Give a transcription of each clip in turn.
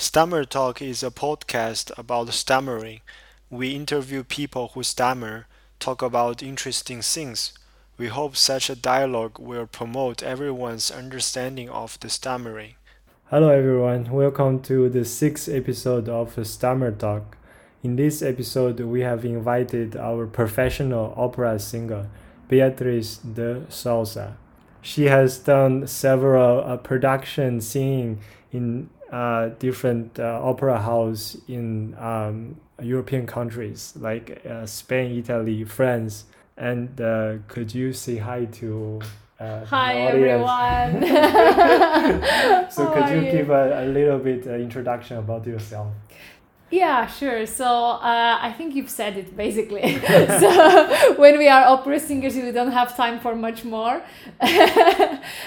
Stammer Talk is a podcast about stammering. We interview people who stammer, talk about interesting things. We hope such a dialogue will promote everyone's understanding of the stammering. Hello everyone, welcome to the 6th episode of Stammer Talk. In this episode, we have invited our professional opera singer, Beatriz de Sousa. She has done several productions singing in different opera house in European countries like Spain, Italy, France, and could you say hi to hi everyone. So how could you give a little bit introduction about yourself? Yeah, sure. So I think you've said it basically. So when we are opera singers, we don't have time for much more.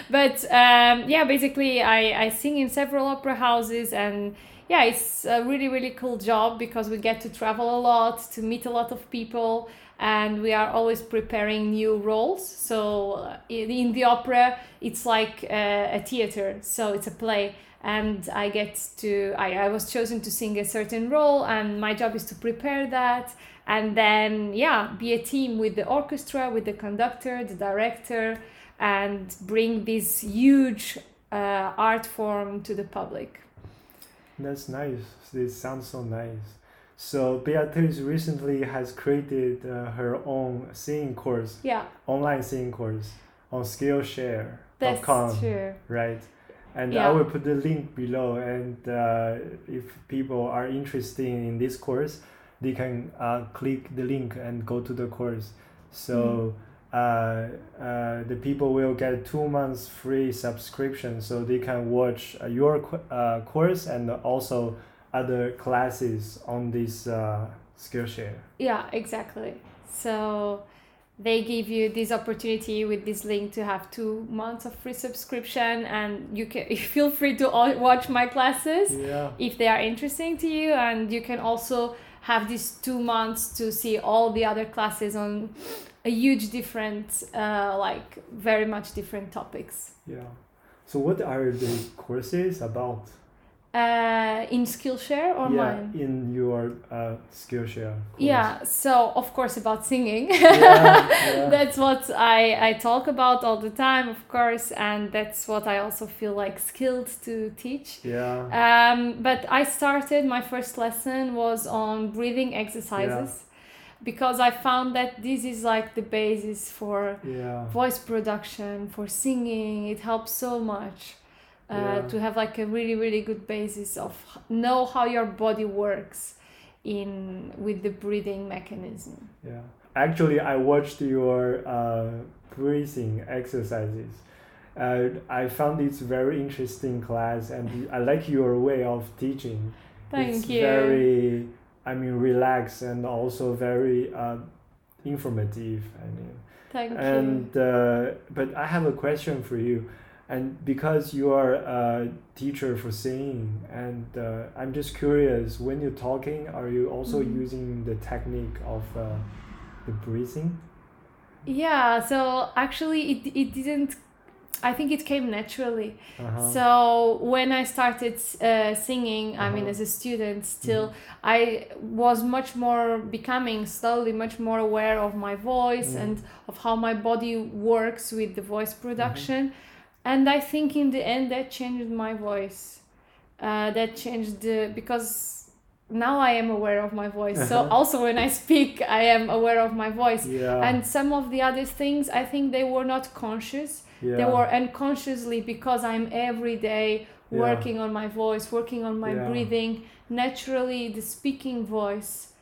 But yeah, basically I sing in several opera houses, and yeah, it's a really, really cool job because we get to travel a lot, to meet a lot of people, and we are always preparing new roles. So in the opera, it's like a theater. So it's a play. And I get to, I was chosen to sing a certain role, and my job is to prepare that and then, yeah, be a team with the orchestra, with the conductor, the director, and bring this huge art form to the public. That's nice. This sounds so nice. So Beatriz recently has created her own singing course, online singing course on Skillshare.com. That's true. Right. And yeah. I will put the link below, and if people are interested in this course, they can click the link and go to the course. So the people will get 2 months free subscription, so they can watch your course and also other classes on this Skillshare. Yeah, exactly. So they give you this opportunity with this link to have 2 months of free subscription, and you can feel free to watch my classes if they are interesting to you, and you can also have these 2 months to see all the other classes on a huge different like very much different topics. Yeah. So what are the courses about? In Skillshare or mine? In your Skillshare course. Yeah, so of course about singing. That's what I talk about all the time, of course, and that's what I also feel like skilled to teach. Yeah. But I started, my first lesson was on breathing exercises. Yeah. Because I found that this is like the basis for voice production, for singing. It helps so much. To have like a really, really good basis of know how your body works with the breathing mechanism. Yeah, actually, I watched your breathing exercises. I found it's very interesting class, and I like your way of teaching. Thank you. Very, relaxed and also very informative. Thank you. But I have a question for you. And because you are a teacher for singing, and I'm just curious, when you're talking, are you also using the technique of the breathing? Yeah, so actually it didn't, I think it came naturally. So when I started singing, as a student still, I was much more becoming slowly much more aware of my voice and of how my body works with the voice production. And I think in the end that changed my voice. That changed because now I am aware of my voice. So also when I speak, I am aware of my voice. Yeah. And some of the other things, I think they were not conscious. Yeah. They were unconsciously because I'm every day working on my voice, working on my breathing. Naturally, the speaking voice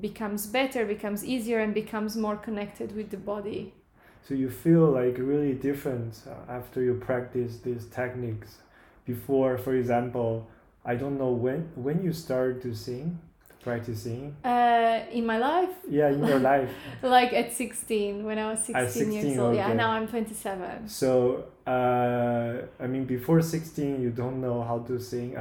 becomes better, becomes easier, and becomes more connected with the body. So you feel like really different after you practice these techniques. Before, for example, I don't know when you started to sing, practicing. In my life? Yeah, in your life. Like at 16, when I was 16 years old. Okay. Yeah, now I'm 27. So, before 16, you don't know how to sing.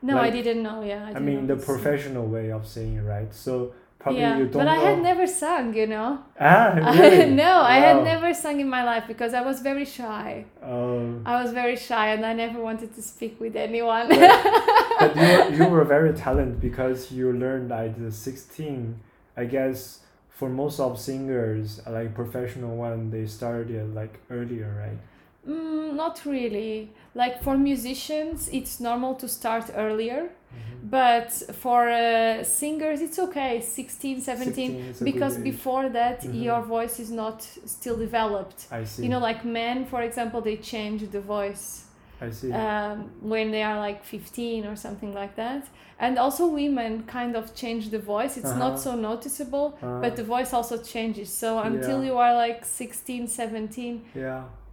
No, I didn't know. The professional way of singing, right? So probably you don't know. But I had never sung, you know. Ah, really? No, wow. I had never sung in my life because I was very shy. I was very shy and I never wanted to speak with anyone. But you were very talented because you learned like the 16, I guess. For most of singers, like professional one, they started like earlier, right? Not really. Like for musicians, it's normal to start earlier. Mm-hmm. But for singers, it's okay, 16, 17, because before that, mm-hmm. your voice is not still developed. I see. You know, like men, for example, they change the voice. I see. When they are like 15 or something like that. And also women kind of change the voice. It's not so noticeable, but the voice also changes. So until you are like 16, 17,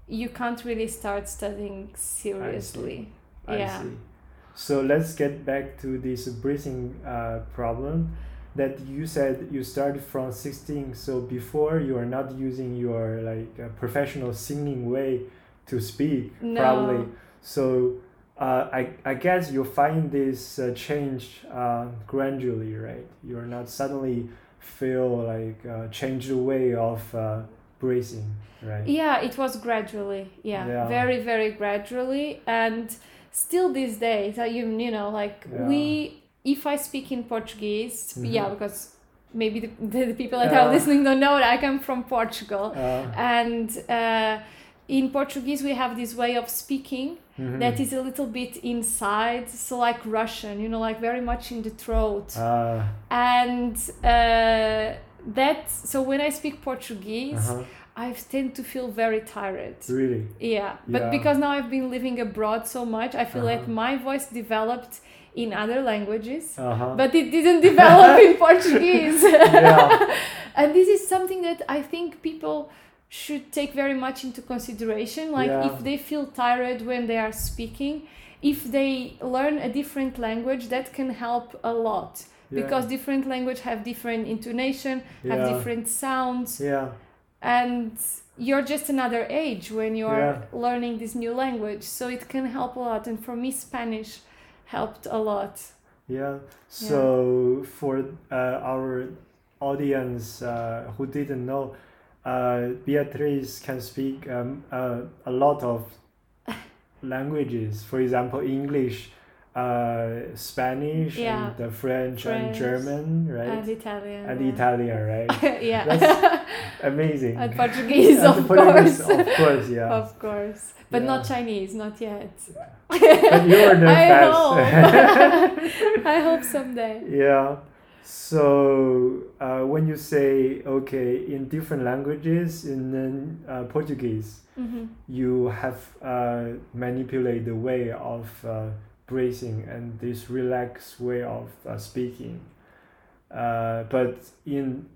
you can't really start studying seriously. I see. So let's get back to this breathing problem that you said you started from 16. So before you are not using your like professional singing way to speak, probably. So I guess you find this change gradually, right? You're not suddenly feel like change the way of breathing, right? Yeah, it was gradually. Yeah, very, very gradually. And still these days, you know, like if I speak in Portuguese, because maybe the people that are listening don't know that I come from Portugal. In Portuguese, we have this way of speaking that is a little bit inside, so like Russian, you know, like very much in the throat. And so when I speak Portuguese, I tend to feel very tired. Really? Yeah, but because now I've been living abroad so much, I feel like my voice developed in other languages, but it didn't develop in Portuguese. And this is something that I think people should take very much into consideration, like if they feel tired when they are speaking, if they learn a different language, that can help a lot, because different language have different intonation, have different sounds, and you're just another age when you're learning this new language, so it can help a lot. And for me, Spanish helped a lot. So for our audience who didn't know, Beatriz can speak a lot of languages, for example, English, Spanish, and French, and German, right? And Italian. And Italian, right? That's amazing. And Portuguese, of course. But not Chinese, not yet. But you are not fast. I hope someday. Yeah. So when you say, okay, in different languages, and then Portuguese, you have manipulated the way of breathing and this relaxed way of speaking. But in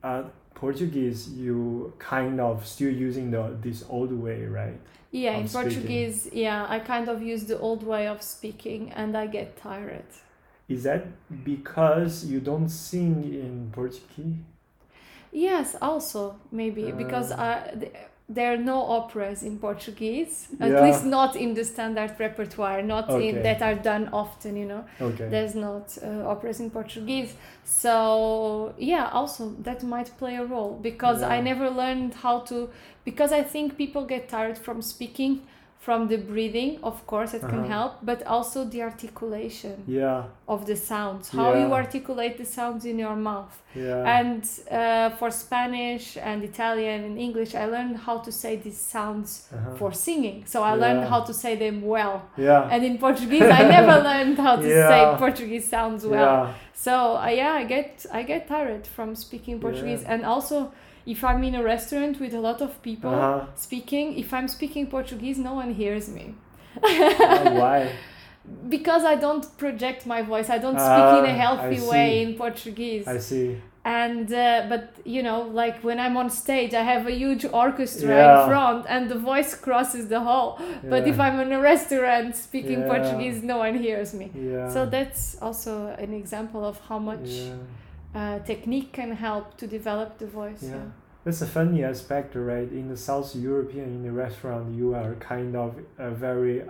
Portuguese, you kind of still using this old way, right? Yeah, in Portuguese, I kind of use the old way of speaking and I get tired. Is that because you don't sing in Portuguese? Yes, also maybe because there are no operas in Portuguese, at least not in the standard repertoire, not in that are done often, you know. Okay. There's not operas in Portuguese, so also that might play a role, because I never learned how to, because I think people get tired from speaking. From the breathing, of course, it can help, but also the articulation of the sounds, how you articulate the sounds in your mouth. And for Spanish and Italian and English, I learned how to say these sounds for singing. So I learned how to say them well. And in Portuguese, I never learned how to say Portuguese sounds well. So I get tired from speaking Portuguese, and also. If I'm in a restaurant with a lot of people speaking, if I'm speaking Portuguese, no one hears me. Why? Because I don't project my voice. I don't speak in a healthy way in Portuguese. I see. And but you know, like when I'm on stage, I have a huge orchestra in front, and the voice crosses the hall. But if I'm in a restaurant speaking Portuguese, no one hears me. So that's also an example of how much. Technique can help to develop the voice. That's a funny aspect, right? In the South European, in the restaurant, you are kind of a very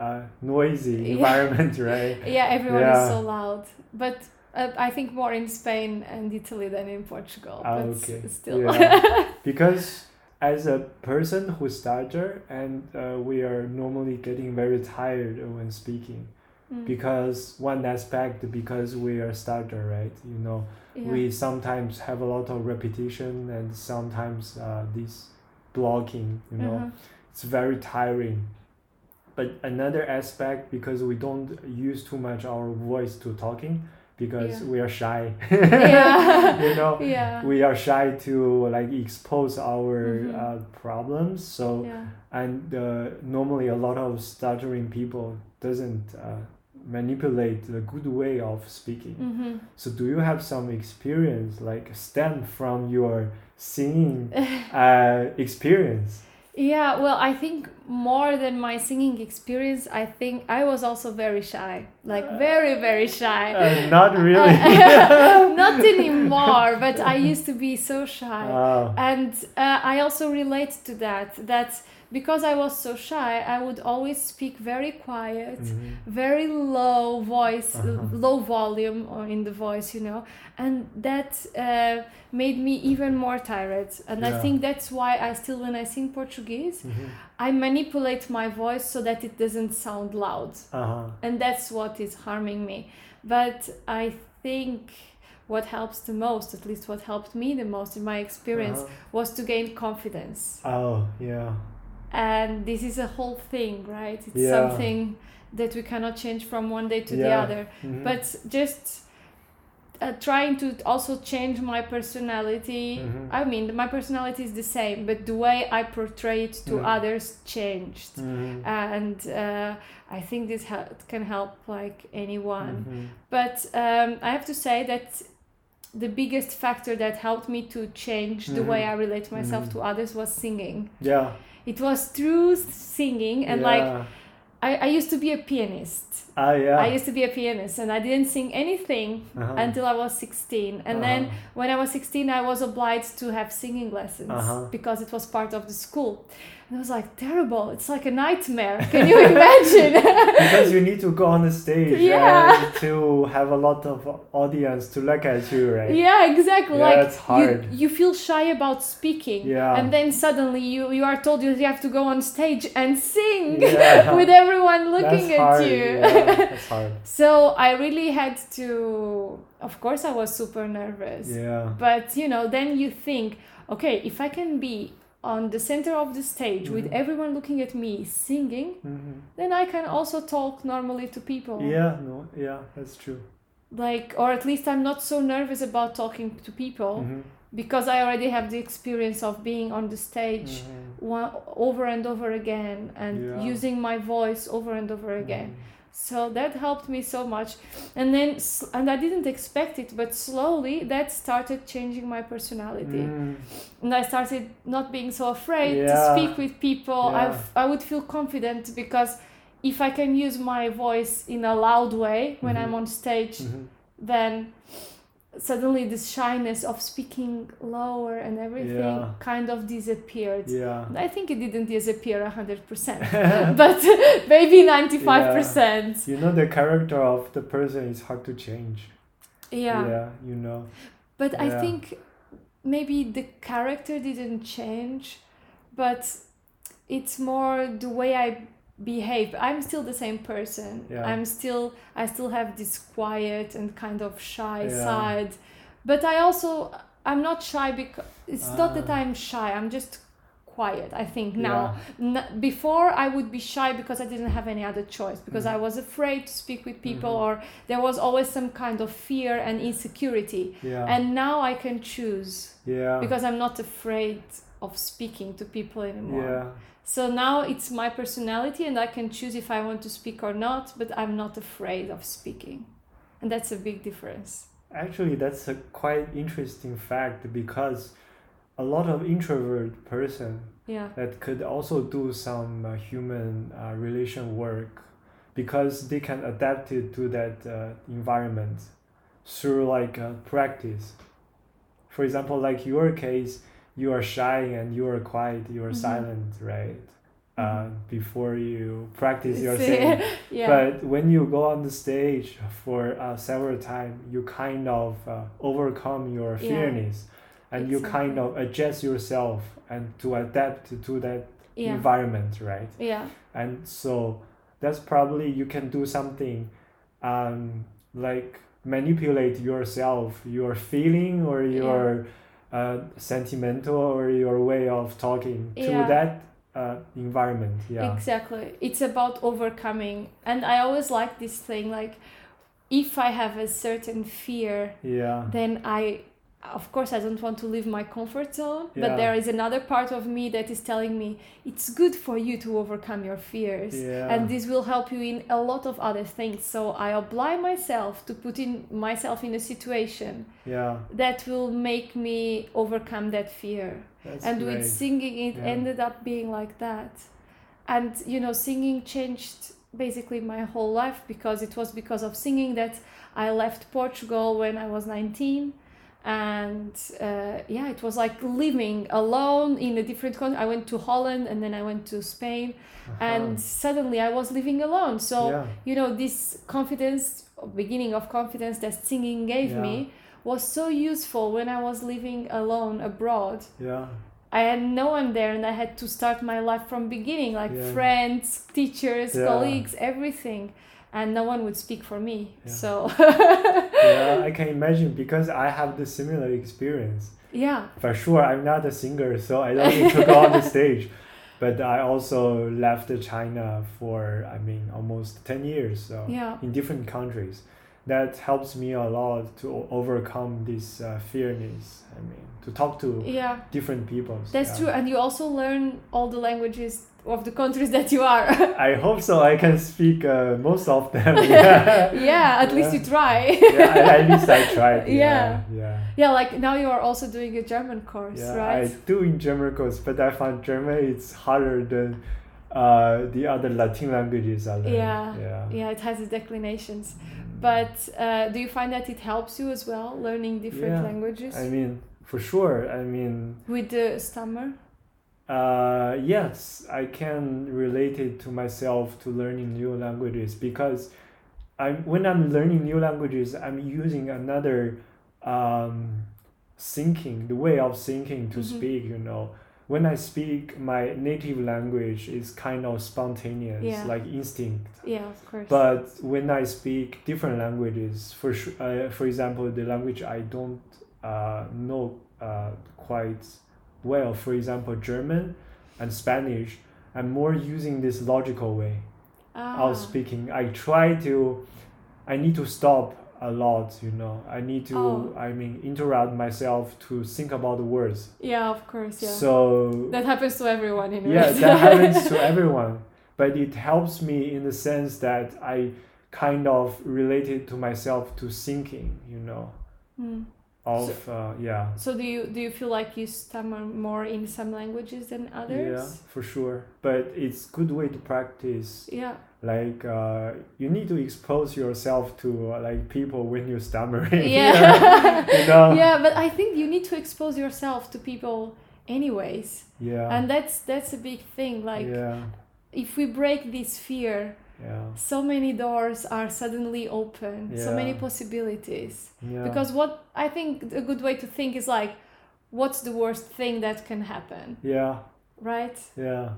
noisy environment, right? Everyone is so loud. But I think more in Spain and Italy than in Portugal. Still. Yeah. Because as a person who's starter, and we are normally getting very tired when speaking, because one aspect, because we are starter, right? You know, we sometimes have a lot of repetition and sometimes this blocking, you know, it's very tiring. But another aspect, because we don't use too much our voice to talking, because we are shy. You know, we are shy to like expose our problems. So and normally a lot of stuttering people doesn't manipulate the good way of speaking. So do you have some experience like stem from your singing experience? Yeah, well, I think more than my singing experience, I think I was also very shy, like very, very shy. Not really. Not anymore, but I used to be so shy. And I also relate to that because I was so shy, I would always speak very quiet, very low voice, low volume or in the voice, you know, and that made me even more tired. And I think that's why I still, when I sing Portuguese, I manipulate my voice so that it doesn't sound loud. And that's what is harming me. But I think what helps the most, at least what helped me the most in my experience, was to gain confidence. And this is a whole thing, right? It's something that we cannot change from one day to the other. But just trying to also change my personality. I mean, my personality is the same, but the way I portray it to others changed. And I think this can help like anyone. But I have to say that the biggest factor that helped me to change the way I relate myself to others was singing. It was through singing, and like I used to be a pianist. I used to be a pianist and I didn't sing anything until I was 16. And then when I was 16, I was obliged to have singing lessons because it was part of the school. And I was like, terrible. It's like a nightmare. Can you imagine? Because you need to go on the stage to have a lot of audience to look at you, right? Yeah, exactly. Yeah, like, it's hard. You feel shy about speaking. And then suddenly you are told you have to go on stage and sing with everyone looking at you. Yeah, that's hard. So I really had to, of course I was super nervous. But you know, then you think, okay, if I can be on the center of the stage with everyone looking at me singing, then I can also talk normally to people. That's true. Like, or at least I'm not so nervous about talking to people because I already have the experience of being on the stage over and over again and using my voice over and over again. So that helped me so much. And then, and I didn't expect it, but slowly that started changing my personality. And I started not being so afraid to speak with people. I would feel confident because if I can use my voice in a loud way when I'm on stage, then suddenly this shyness of speaking lower and everything kind of disappeared. I think it didn't disappear 100%, but maybe 95%. You know, the character of the person is hard to change. You know, but I think maybe the character didn't change, but it's more the way I behave. I'm still the same person. I still have this quiet and kind of shy side, but I'm not shy because it's not that I'm shy, I'm just quiet, I think. Now before I would be shy because I didn't have any other choice, because I was afraid to speak with people, or there was always some kind of fear and insecurity, and now I can choose because I'm not afraid of speaking to people anymore. So now it's my personality and I can choose if I want to speak or not, but I'm not afraid of speaking. And that's a big difference. Actually, that's a quite interesting fact, because a lot of introvert person that could also do some human relation work, because they can adapt it to that environment through like practice. For example, like your case, you are shy and you are quiet, you are silent, right? before you practice your thing. Yeah. But when you go on the stage for several times, you kind of overcome your fearness, and you kind of adjust yourself and to adapt to that environment, right? Yeah. And so that's probably you can do something like manipulate yourself, your feeling or your sentimental or your way of talking to that environment. Yeah, exactly. It's about overcoming. And I always like this thing, like if I have a certain fear, then I, of course, I don't want to leave my comfort zone, but there is another part of me that is telling me it's good for you to overcome your fears, and this will help you in a lot of other things. So I oblige myself to put in myself in a situation that will make me overcome that fear. That's and great. With singing, it ended up being like that. And, you know, singing changed basically my whole life, because it was because of singing that I left Portugal when I was 19. And it was like living alone in a different country. I went to Holland and then I went to Spain, and suddenly I was living alone. So you know, this confidence, beginning of confidence that singing gave me was so useful when I was living alone abroad. I had no one there, and I had to start my life from beginning, like friends, teachers, colleagues, everything. And no one would speak for me, so... I can imagine, because I have the similar experience. Yeah. For sure, I'm not a singer, so I don't need to go on the stage. But I also left China for, I mean, almost 10 years, so in different countries. That helps me a lot to overcome this fearness, I mean, to talk to different people. That's true, and you also learn all the languages of the countries that you are. I hope so. I can speak most of them. At least you try. At least I tried. Like now you are also doing a German course, right? I do in German course, but I find German it's harder than the other Latin languages I learned. It has its declinations. But do you find that it helps you as well, learning different languages? I mean, for sure. I mean... With the stammer? Yes, I can relate it to myself to learning new languages, because when I'm learning new languages, I'm using another thinking, the way of thinking to speak, you know. When I speak my native language, it's kind of spontaneous, like instinct. Yeah, of course. But when I speak different languages, for example, the language I don't know quite well, for example, German and Spanish, I'm more using this logical way of speaking. I need to stop a lot, you know. I need to interrupt myself to think about the words. Yeah, of course. Yeah. So that happens to everyone, in a way. Yeah, that happens to everyone. But it helps me in the sense that I kind of related to myself to thinking, you know. So do you feel like you stammer more in some languages than others? Yeah, for sure. But it's good way to practice. Yeah. Like you need to expose yourself to like people when you stammer. Yeah. You know? Yeah, but I think you need to expose yourself to people anyways. Yeah. And that's a big thing. Like if we break this fear, so many doors are suddenly open. So many possibilities. Yeah. Because what I think a good way to think is like, what's the worst thing that can happen? Yeah. Right? Yeah.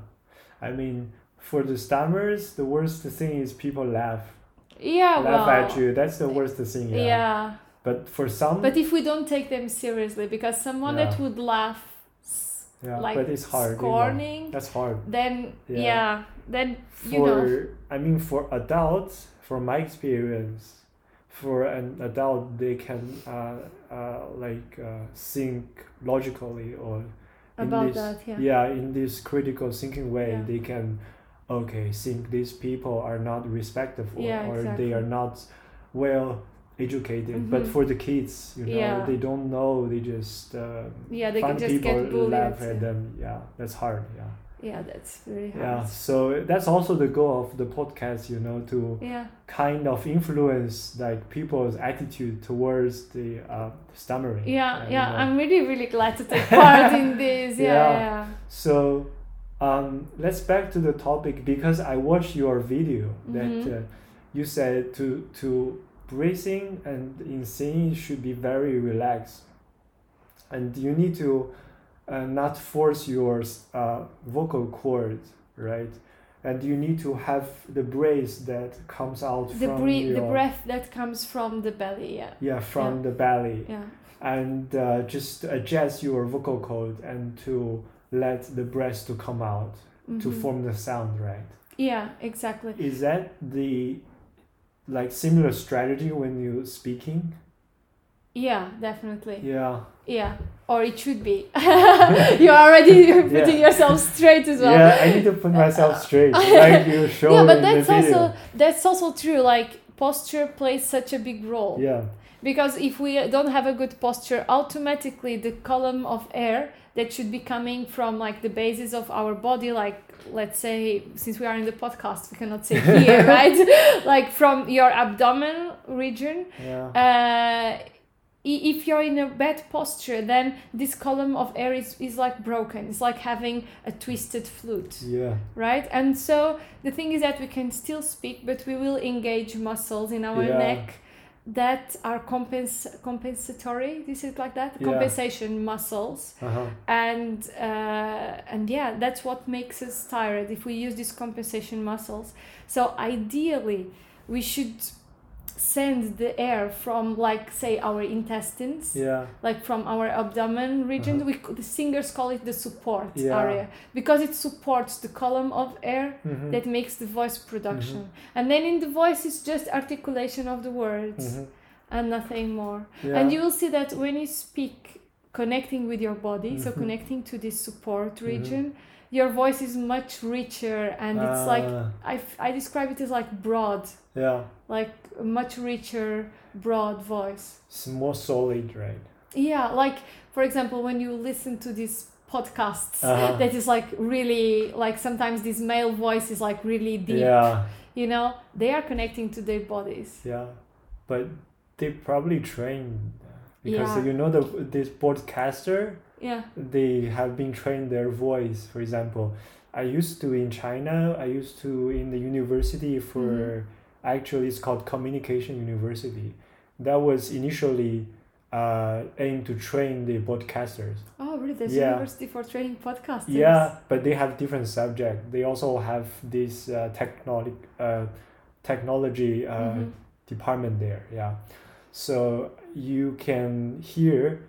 I mean, for the stammers, the worst thing is people laugh. Yeah, laugh at you. That's the worst thing. Yeah. But for some. But if we don't take them seriously, because someone that would laugh, like but it's hard, scorning, you know? That's hard. Then then I mean, for adults, from my experience, for an adult, they can think logically or in this critical thinking way, they can. Okay, think these people are not respectful or they are not well educated. But for the kids, you know, they don't know. They just they can just get bullied. Laugh at them. Yeah, that's hard. Yeah. Yeah, that's really hard. Yeah, so that's also the goal of the podcast, you know, to kind of influence like people's attitude towards the stammering. Yeah, I'm really glad to take part in this. So. Let's back to the topic, because I watched your video that you said to breathing and in singing should be very relaxed, and you need to not force your vocal cords, right? And you need to have the breath that comes out the breath that comes from the belly. The belly. Yeah. And just adjust your vocal cord and to let the breath to come out to form the sound, right? Yeah, exactly. Is that the similar strategy when you speaking? Yeah, definitely. Yeah. Or it should be. You're already putting yourself straight as well. Yeah, I need to put myself straight, like you showed in the video. Yeah, but that's also true. Like, posture plays such a big role. Yeah. Because if we don't have a good posture, automatically the column of air that should be coming from the bases of our body, let's say, since we are in the podcast, we cannot say here, right? From your abdomen region. Yeah. If you're in a bad posture, then this column of air is broken. It's like having a twisted flute. Yeah. Right? And so the thing is that we can still speak, but we will engage muscles in our neck that are compensatory. This is like that? Yeah. Compensation muscles. Uh-huh. And yeah, that's what makes us tired, if we use these compensation muscles. So ideally, we should send the air from our intestines, from our abdomen region. The singers call it the support area, because it supports the column of air that makes the voice production. And then in the voice it's just articulation of the words and nothing more. And you will see that when you speak connecting with your body, so connecting to this support region, your voice is much richer, and it's I describe it as broad. Yeah. Much richer, broad voice. It's more solid, right? Yeah, for example, when you listen to these podcasts, that is really, sometimes this male voice is really deep. Yeah. You know, they are connecting to their bodies. Yeah, but they probably train, because you know this podcaster. Yeah. They have been trained their voice. For example, I used to in the university for. Actually, it's called Communication University. That was initially aimed to train the podcasters. Oh, really? There's a university for training podcasters. Yeah, but they have different subjects. They also have this technology department there. Yeah, so you can hear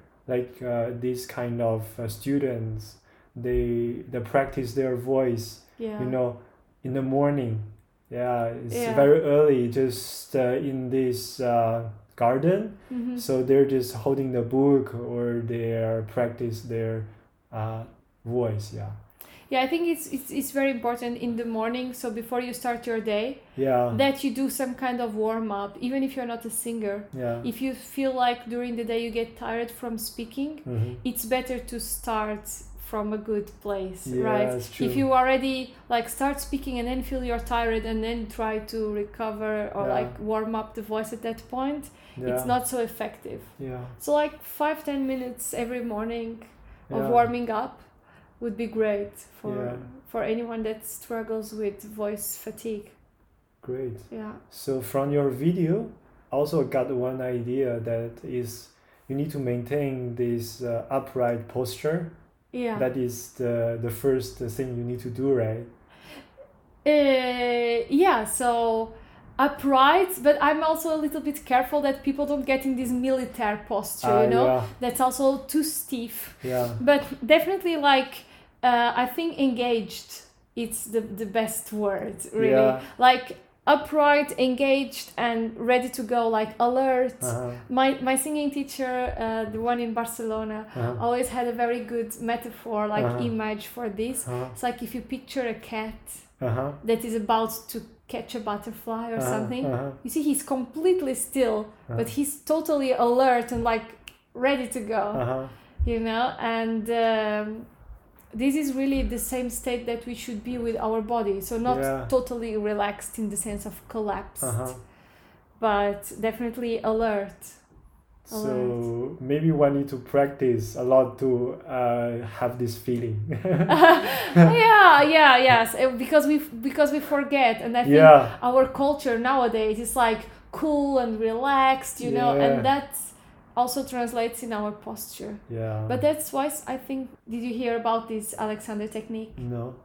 these kind of students. They practice their voice. Yeah. You know, in the morning. Yeah, it's very early, just in this garden. So they're just holding the book, or they are practice their voice. Yeah, I think it's very important in the morning, so before you start your day, that you do some kind of warm-up, even if you're not a singer. Yeah. If you feel during the day you get tired from speaking, it's better to start from a good place, right? If you already start speaking and then feel you're tired and then try to recover or warm up the voice at that point, it's not so effective. Yeah. So 5-10 minutes every morning of warming up would be great for anyone that struggles with voice fatigue. Great. Yeah. So from your video, also got one idea, that is you need to maintain this upright posture. Yeah. That is the first thing you need to do, right? So upright, but I'm also a little bit careful that people don't get in this military posture, that's also too stiff. Yeah. But definitely, I think engaged, it's the best word, really. Yeah. Upright, engaged, and ready to go, alert. My singing teacher, the one in Barcelona, always had a very good metaphor, image for this. It's if you picture a cat that is about to catch a butterfly or something, you see he's completely still, but he's totally alert and ready to go, you know? And this is really the same state that we should be with our body. So not totally relaxed in the sense of collapsed, but definitely alert. Alert. So maybe one need to practice a lot to have this feeling. Because we forget, and I think our culture nowadays is like cool and relaxed, you know, and that also translates in our posture. Yeah. But that's why I think. Did you hear about this Alexander technique? No.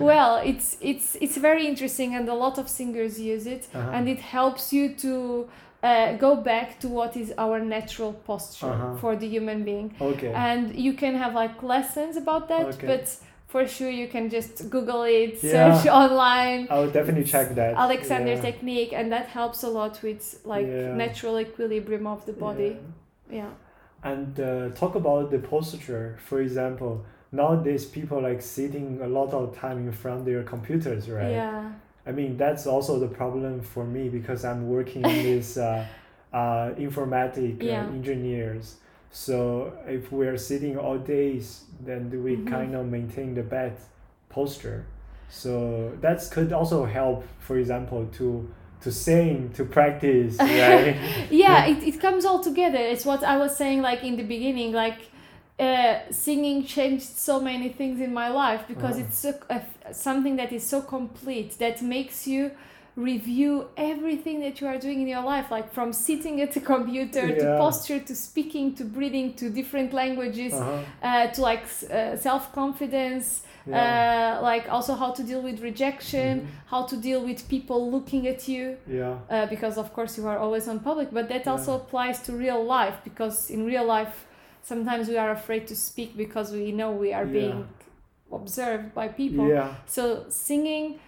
Well, it's very interesting, and a lot of singers use it, and it helps you to. Go back to what is our natural posture for the human being. Okay. And you can have like lessons about that, but for sure you can just Google it, search online. I'll definitely check that. Alexander technique, and that helps a lot with like natural equilibrium of the body. Yeah. And talk about the posture, for example. Nowadays people like sitting a lot of time in front of their computers, right? Yeah. I mean, that's also the problem for me because I'm working with informatic engineers. So if we're sitting all days, then we kind of maintain the bad posture. So that could also help, for example, to sing, to practice, right? It comes all together. It's what I was saying like in the beginning, like singing changed so many things in my life because it's something that is so complete that makes you review everything that you are doing in your life, like from sitting at the computer to posture, to speaking, to breathing, to different languages, to like self-confidence, like also how to deal with rejection, how to deal with people looking at you, because of course you are always on public, but that also applies to real life, because in real life sometimes we are afraid to speak because we know we are being observed by people. Yeah. So singing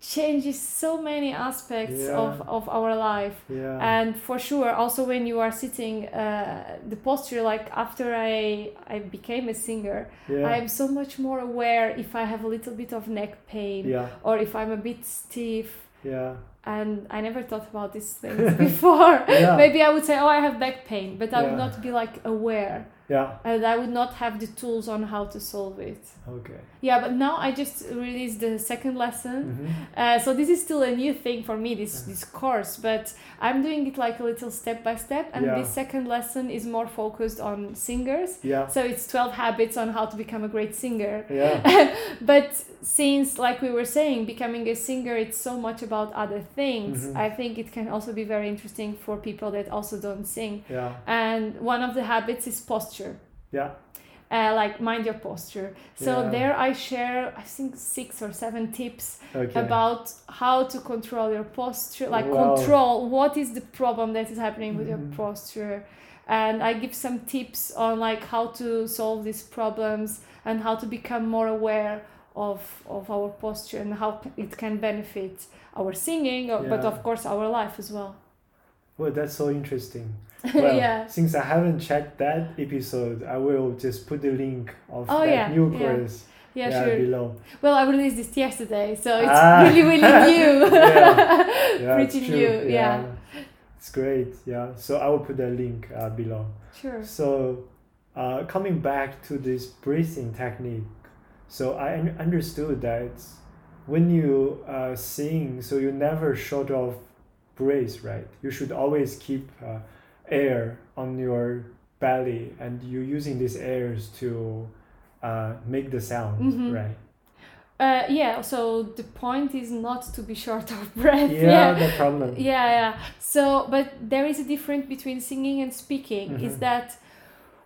changes so many aspects of our life. Yeah. And for sure, also when you are sitting, the posture, like after I became a singer, I am so much more aware if I have a little bit of neck pain or if I'm a bit stiff. Yeah. And I never thought about these things before. Maybe I would say, I have back pain, but I would not be like aware. Yeah. And I would not have the tools on how to solve it. Okay. Yeah, but now I just released the second lesson. So this is still a new thing for me, this course, but I'm doing it like a little step by step. And this second lesson is more focused on singers. Yeah. So it's 12 habits on how to become a great singer. Yeah. But since, like we were saying, becoming a singer, it's so much about other things. I think it can also be very interesting for people that also don't sing. Yeah. And one of the habits is posture. Yeah. Like mind your posture. So there I share, I think 6 or 7 tips about how to control your posture, like control what is the problem that is happening with your posture. And I give some tips on like how to solve these problems and how to become more aware of our posture and how it can benefit our singing, but of course our life as well. Well, that's so interesting. Well, since I haven't checked that episode, I will just put the link of new course below. Well, I released it yesterday, so it's really new. Pretty new. It's great. So I will put the link below. Sure. So coming back to this breathing technique, so I understood that when you sing, so you never short of breath, right? You should always keep air on your belly, and you're using these airs to make the sound, right? So the point is not to be short of breath. No problem. So, but there is a difference between singing and speaking, is that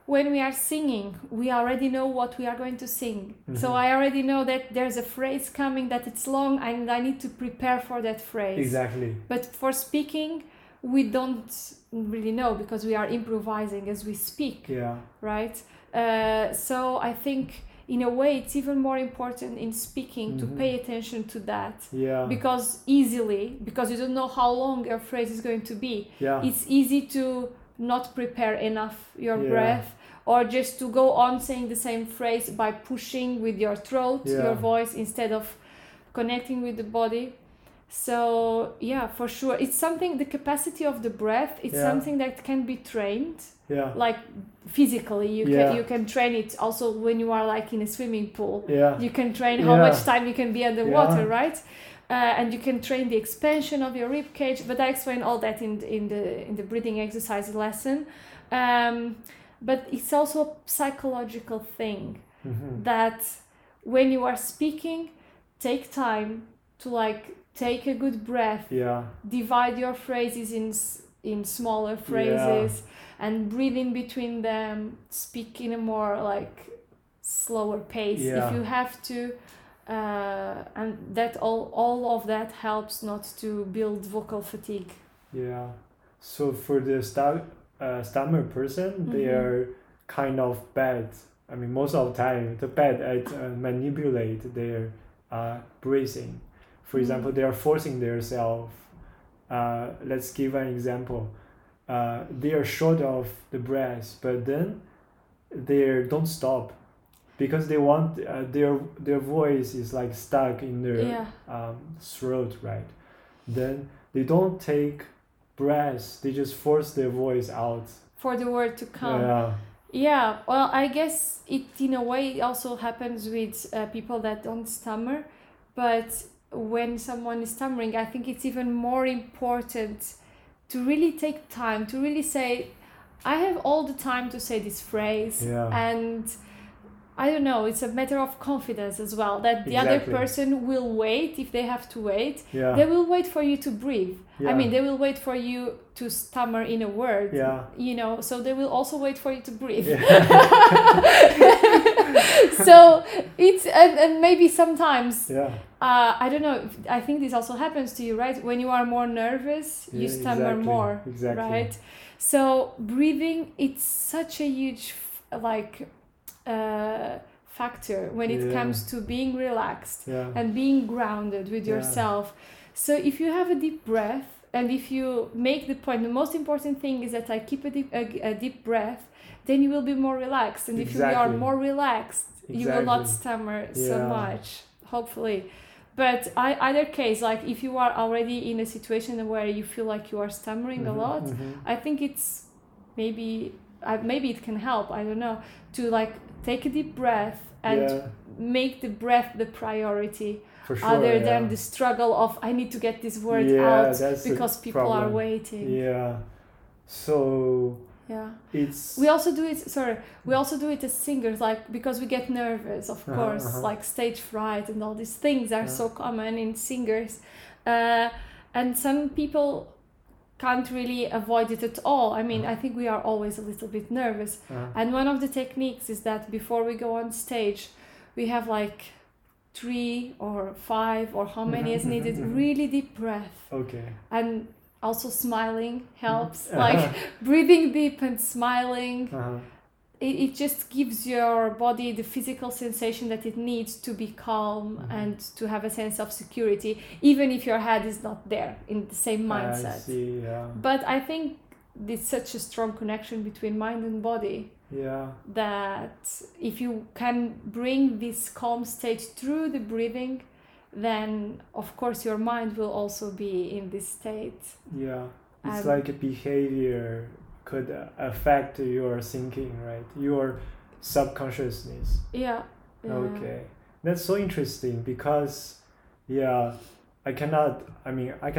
when we are singing, we already know what we are going to sing. So I already know that there's a phrase coming, that it's long, and I need to prepare for that phrase. Exactly. But for speaking, we don't really know because we are improvising as we speak. Yeah. Right? So I think in a way it's even more important in speaking to pay attention to that. Yeah. Because you don't know how long your phrase is going to be. Yeah. It's easy to not prepare enough your breath, or just to go on saying the same phrase by pushing with your throat, your voice, instead of connecting with the body. So for sure, it's something, the capacity of the breath, it's something that can be trained, like physically you can train it. Also when you are like in a swimming pool, you can train how much time you can be underwater, right? and you can train the expansion of your rib cage. But I explain all that in the breathing exercise lesson. But it's also a psychological thing, mm-hmm. that when you are speaking, take time to take a good breath, divide your phrases in smaller phrases, and breathe in between them, speak in a more slower pace, if you have to, and that all of that helps not to build vocal fatigue. Yeah, so for the stammer person, mm-hmm. they are kind of bad. I mean, most of the time, the bad at manipulate their breathing. For example, mm-hmm. they are forcing themselves. Let's give an example. They are short of the breath, but then they don't stop because they want their voice is stuck in their throat, right? Then they don't take breath; they just force their voice out for the word to come. Yeah. Well, I guess it in a way also happens with people that don't stammer, but when someone is stammering, I think it's even more important to really take time to really say, I have all the time to say this phrase, and I don't know, it's a matter of confidence as well, that the other person will wait if they have to wait. They will wait for you to breathe. I mean, they will wait for you to stammer in a word, so they will also wait for you to breathe. So it's and maybe sometimes I don't know, I think this also happens to you, right? When you are more nervous, you stammer more, right? So breathing, it's such a huge factor when it comes to being relaxed and being grounded with yourself. So if you have a deep breath, and if you make the point, the most important thing is that I keep a deep breath, then you will be more relaxed. And if you are more relaxed, you will not stammer so much, hopefully. But either case, if you are already in a situation where you feel you are stammering mm-hmm, a lot, mm-hmm. I think it's maybe it can help, I don't know, to take a deep breath and make the breath the priority. For sure, other than the struggle of I need to get this word out because people are waiting. So it's we also do it as singers, because we get nervous, of course, stage fright and all these things are so common in singers, and some people can't really avoid it at all. I mean, I think we are always a little bit nervous, and one of the techniques is that before we go on stage, we have 3 or 5 or how many is needed really deep breath, and also smiling helps, breathing deep and smiling. It just gives your body the physical sensation that it needs to be calm and to have a sense of security, even if your head is not there in the same mindset. I see, but I think there's such a strong connection between mind and body, that if you can bring this calm state through the breathing, then of course your mind will also be in this state. It's a behavior could affect your thinking, right? Your subconsciousness. Okay, that's so interesting because I can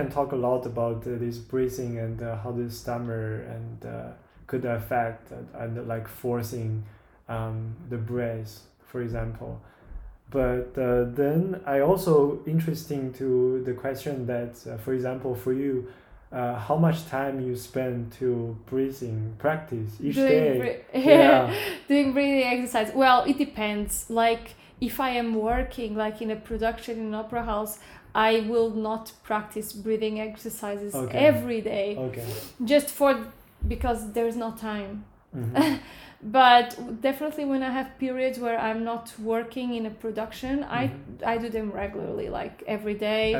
talk a lot about this breathing and how this stammer and could affect and forcing the breath, for example. But then I also interesting to the question that, for example, for you, how much time you spend to breathing practice each day? Doing breathing exercise. Well, it depends. If I am working in a production in an opera house, I will not practice breathing exercises every day. Just because there's no time. Mm-hmm. But definitely when I have periods where I'm not working in a production, mm-hmm. I do them regularly, every day,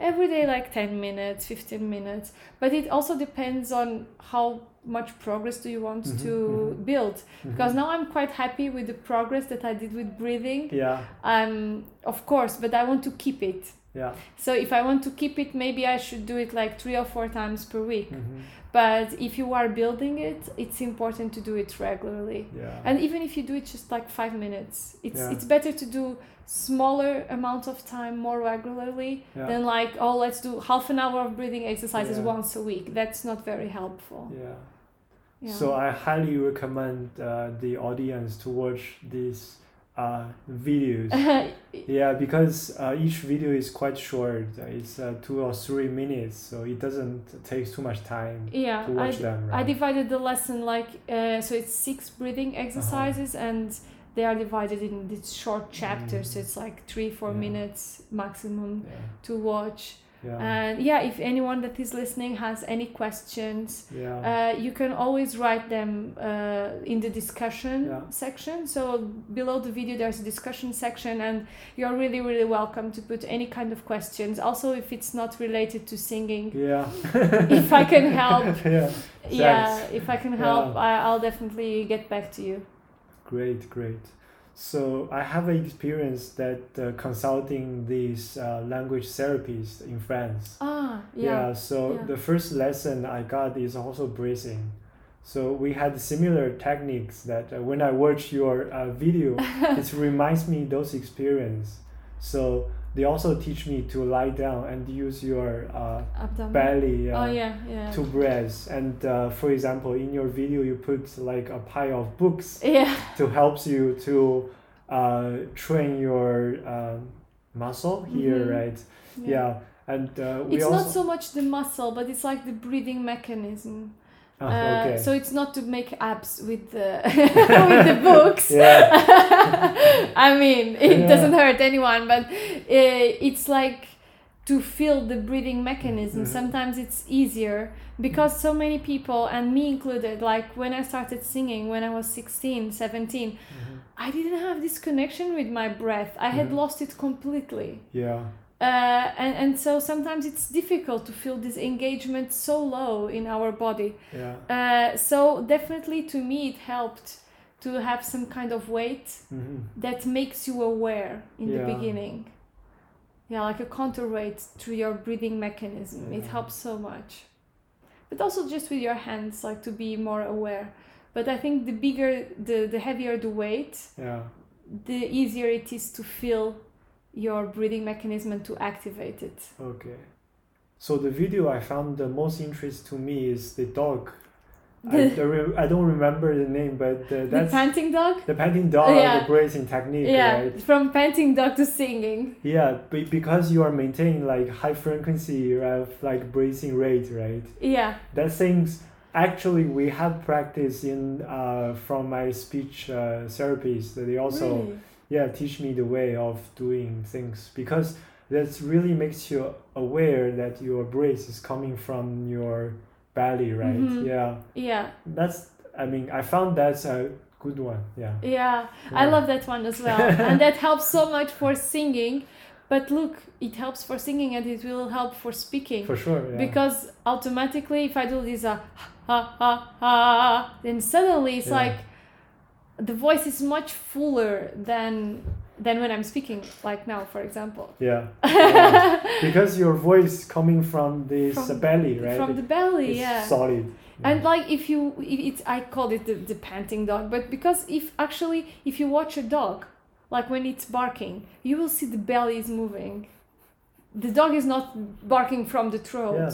10 minutes, 15 minutes. But it also depends on how much progress do you want mm-hmm. to mm-hmm. build, mm-hmm. because now I'm quite happy with the progress that I did with breathing. Of course, but I want to keep it. So if I want to keep it, maybe I should do it 3 or 4 times per week. Mm-hmm. But if you are building it, it's important to do it regularly. And even if you do it just 5 minutes, it's better to do smaller amount of time more regularly than like, oh, let's do half an hour of breathing exercises once a week. That's not very helpful. So I highly recommend the audience to watch these videos. Because each video is quite short. It's 2 or 3 minutes, so it doesn't take too much time to watch them. Right? I divided the lesson like so it's 6 breathing exercises and they are divided in these short chapters. So it's like 3-4 minutes maximum to watch. And if anyone that is listening has any questions, you can always write them in the discussion section. So below the video there's a discussion section and you're really, really welcome to put any kind of questions. Also, if it's not related to singing, if I can help, if I can help, I'll definitely get back to you. Great. So I have an experience that consulting these language therapists in France. The first lesson I got is also breathing. So we had similar techniques that when I watch your video, it reminds me those experience. So they also teach me to lie down and use your belly to breathe. And for example, in your video, you put like a pile of books to help you to train your muscle here, right? And we it's also... not so much the muscle, but it's like the breathing mechanism. So it's not to make abs with the with the books. I mean, it doesn't hurt anyone, but it's like to feel the breathing mechanism. Sometimes it's easier because so many people, and me included, like when I started singing when I was 16, 17, I didn't have this connection with my breath. I had lost it completely. And so sometimes it's difficult to feel this engagement so low in our body. So definitely to me it helped to have some kind of weight that makes you aware in the beginning. Like a counter weight to your breathing mechanism. It helps so much. But also just with your hands, like to be more aware. But I think the bigger, the heavier the weight, the easier it is to feel your breathing mechanism and to activate it. Okay. So the video I found the most interest to me is the dog. I don't remember the name, but that's... The panting dog? The panting dog, the breathing technique, right? From panting dog to singing. Because you are maintaining like high frequency, right, like breathing rate, right? That things... Actually, we have practice in from my speech therapist. They also... Really? Teach me the way of doing things, because that really makes you aware that your breath is coming from your belly, right? That's, I mean, I found that's a good one. I love that one as well. And that helps so much for singing. But look, it helps for singing and it will help for speaking. For sure, because automatically if I do this then suddenly it's like the voice is much fuller than when I'm speaking, like now, for example. Because your voice coming from this belly, right? From the belly, it's solid. And like I call it the panting dog, but because if you watch a dog, like when it's barking, you will see the belly is moving. The dog is not barking from the throat.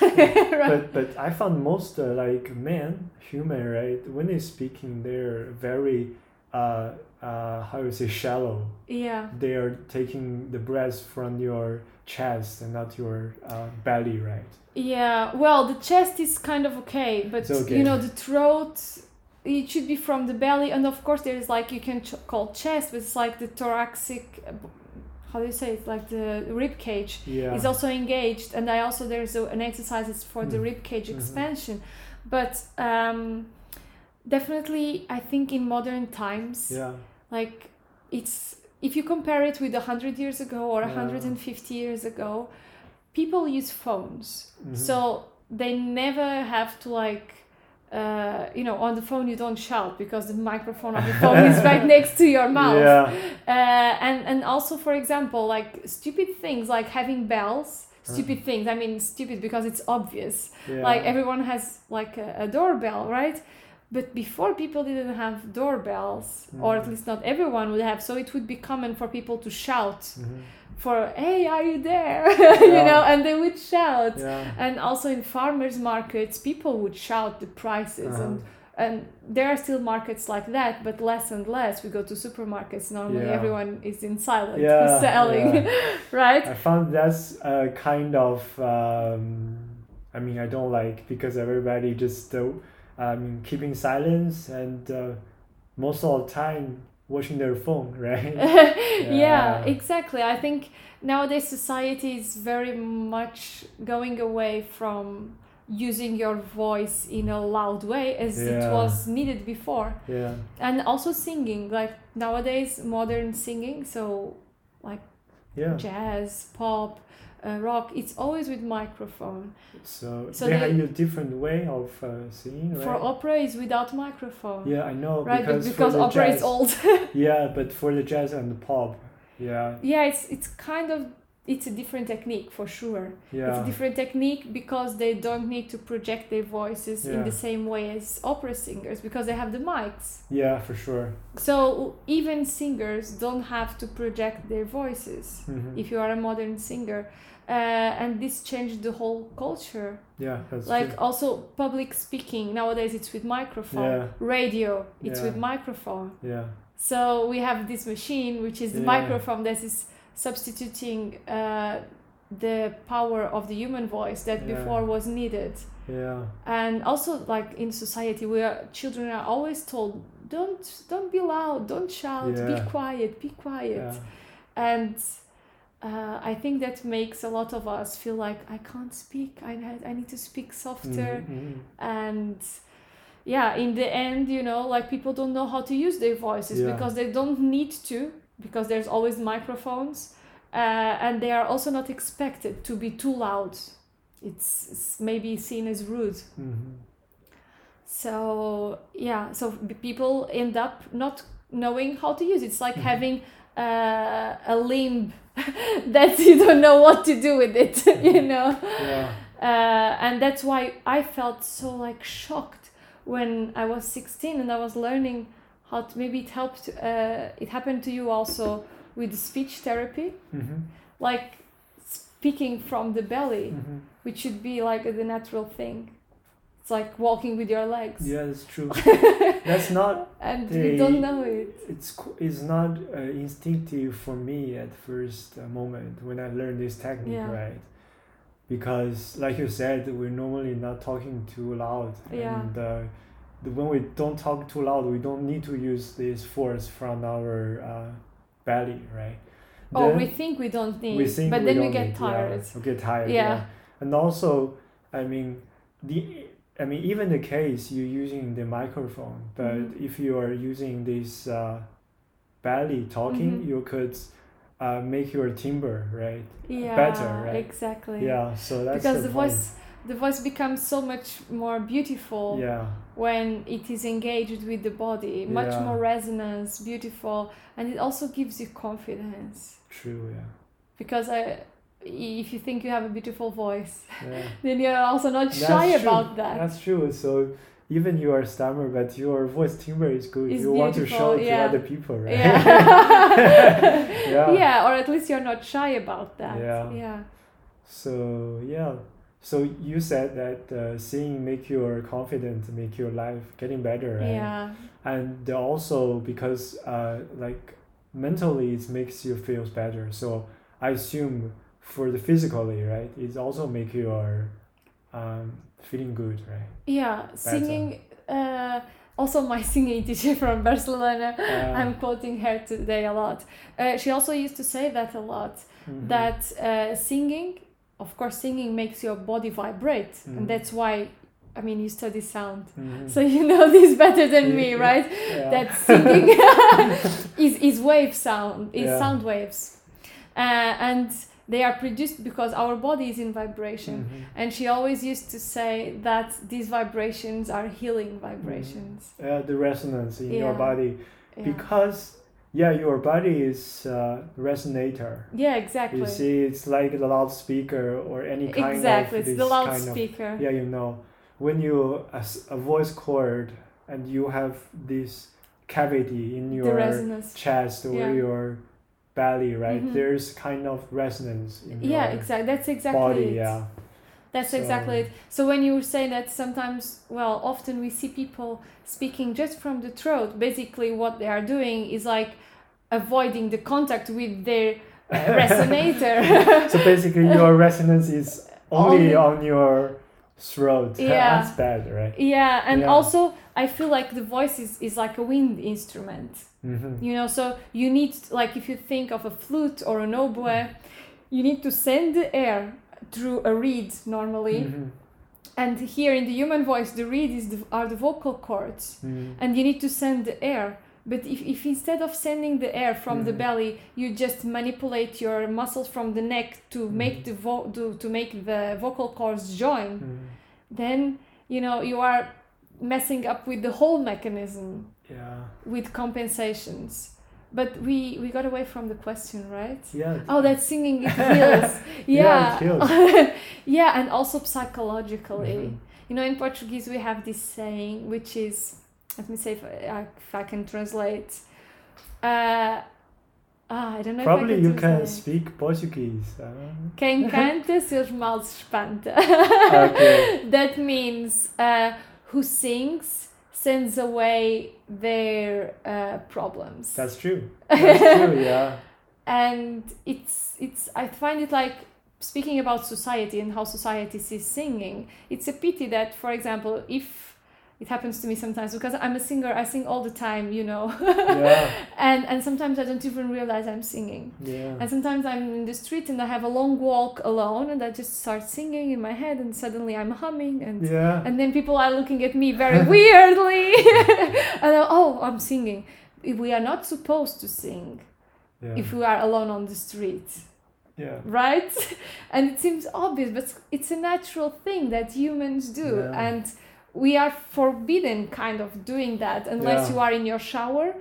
But I found most like human, right? When they're speaking, they're very shallow. They are taking the breath from your chest and not your belly, right? Well, the chest is kind of okay, but you know, the throat, it should be from the belly. And of course there's like, you can call chest, but it's like the thoracic, how do you say it? Like the rib cage is also engaged, and there's an exercise for the rib cage expansion. But definitely, I think in modern times, like it's, if you compare it with 100 years ago or 150 years ago, people use phones, so they never have to like. On the phone you don't shout because the microphone on the phone is right next to your mouth. And also, for example, like stupid things like having bells, stupid things. I mean, stupid because it's obvious. Like everyone has like a doorbell, right? But before, people didn't have doorbells, mm-hmm. or at least not everyone would have. So it would be common for people to shout mm-hmm. for, hey, are you there? Yeah. You know, and they would shout. Yeah. And also in farmers markets, people would shout the prices. Uh-huh. And there are still markets like that, but less and less. We go to supermarkets. Normally yeah. everyone is in silence selling, yeah. right? I found that's a kind of, I mean, I don't like, because everybody just... keeping silence and most of the time watching their phone, right? Yeah, exactly. I think nowadays society is very much going away from using your voice in a loud way as it was needed before. Yeah. And also singing, like nowadays modern singing, so like jazz, pop, rock, it's always with microphone. So they have a different way of singing, right? For opera is without microphone. Yeah, I know. Right, because opera jazz, is old. Yeah, but for the jazz and the pop, yeah. Yeah, it's kind of, it's a different technique for sure. Yeah. It's a different technique because they don't need to project their voices in the same way as opera singers, because they have the mics. Yeah, for sure. So even singers don't have to project their voices mm-hmm. if you are a modern singer. And this changed the whole culture. Yeah, that's like true. Also public speaking nowadays, it's with microphone. Yeah. Radio, it's with microphone. Yeah. So we have this machine, which is the microphone that is substituting the power of the human voice that before was needed. Yeah. And also, like in society, where children are always told, don't be loud, don't shout, be quiet. Yeah. And I think that makes a lot of us feel like I can't speak. I need to speak softer. Mm-hmm. And yeah, in the end, you know, like people don't know how to use their voices because they don't need to, because there's always microphones, and they are also not expected to be too loud. It's maybe seen as rude. Mm-hmm. So yeah, so people end up not knowing how to use it. It's like having a limb that you don't know what to do with it, you know. Yeah. And that's why I felt so like shocked when I was 16 and I was learning how to, maybe it helped. It happened to you also with speech therapy, mm-hmm. like speaking from the belly, mm-hmm. which should be like the natural thing. It's like walking with your legs. Yeah, that's true. That's not. And we don't know it. It's not instinctive for me at first moment when I learned this technique, right? Because, like you said, we're normally not talking too loud. Yeah. And when we don't talk too loud, we don't need to use this force from our belly, right? Oh, we think we don't need. But then we get tired. We get tired. Yeah. And also, I mean, even the case you're using the microphone, but mm-hmm. if you are using this belly talking, mm-hmm. you could make your timbre, right? Yeah, better, right? Exactly. Yeah, so that's because the voice becomes so much more beautiful when it is engaged with the body, much more resonance, beautiful, and it also gives you confidence. True, yeah. Because if you think you have a beautiful voice, then you're also not shy about that. That's true. So even you are a stammer, but your voice timbre is good. You want to show it to other people, right? Yeah. Or at least you're not shy about that. Yeah. So you said that seeing make you confident, make your life getting better, right? Yeah. And also because mentally it makes you feel better. So I assume for the physically, right, it also make you feeling good, right? Yeah, better. Singing. Also, my singing teacher from Barcelona, I'm quoting her today a lot. She also used to say that a lot. Mm-hmm. That singing, of course, singing makes your body vibrate, mm-hmm. and that's why. I mean, you study sound, mm-hmm. so you know this better than me, right? Yeah. That singing is wave sound, is sound waves, and they are produced because our body is in vibration. Mm-hmm. And she always used to say that these vibrations are healing vibrations. Mm-hmm. The resonance in your body. Yeah. Because, your body is resonator. Yeah, exactly. You see, it's like the loudspeaker or any kind of... Exactly, it's the loudspeaker. Kind of, you know, when you... A voice cord and you have this cavity in your chest or your belly, right? Mm-hmm. There's kind of resonance in your exactly. That's exactly body. It. Yeah. That's exactly it. So when you say that sometimes, well, often we see people speaking just from the throat. Basically what they are doing is like avoiding the contact with their resonator. So basically your resonance is only on your throat. Yeah. That's bad, right? Yeah. And also I feel like the voice is like a wind instrument. Mm-hmm. You know, so you need, like if you think of a flute or an oboe, you need to send the air through a reed normally, and here in the human voice the reed are the vocal cords, and you need to send the air. But if instead of sending the air from the belly, you just manipulate your muscles from the neck to make the vocal cords join, then you know you are messing up with the whole mechanism with compensations. But we got away from the question, right? Yeah. Oh, that singing, it heals. Yeah. It heals. Yeah, and also psychologically. Mm-hmm. You know, in Portuguese we have this saying, which is, let me say if I can translate. I don't know. Probably if I can you can speak Portuguese. Quem canta seus males espanta. Okay. That means who sings sends away their problems. That's true. Yeah. And it's I find it like, speaking about society and how society sees singing, it's a pity that, for example, if it happens to me sometimes, because I'm a singer, I sing all the time, you know. Yeah. And sometimes I don't even realize I'm singing. Yeah. And sometimes I'm in the street and I have a long walk alone and I just start singing in my head and suddenly I'm humming and then people are looking at me very weirdly. And I'm singing. We are not supposed to sing if we are alone on the street. Yeah. Right? And it seems obvious, but it's a natural thing that humans do. Yeah. And we are forbidden kind of doing that unless you are in your shower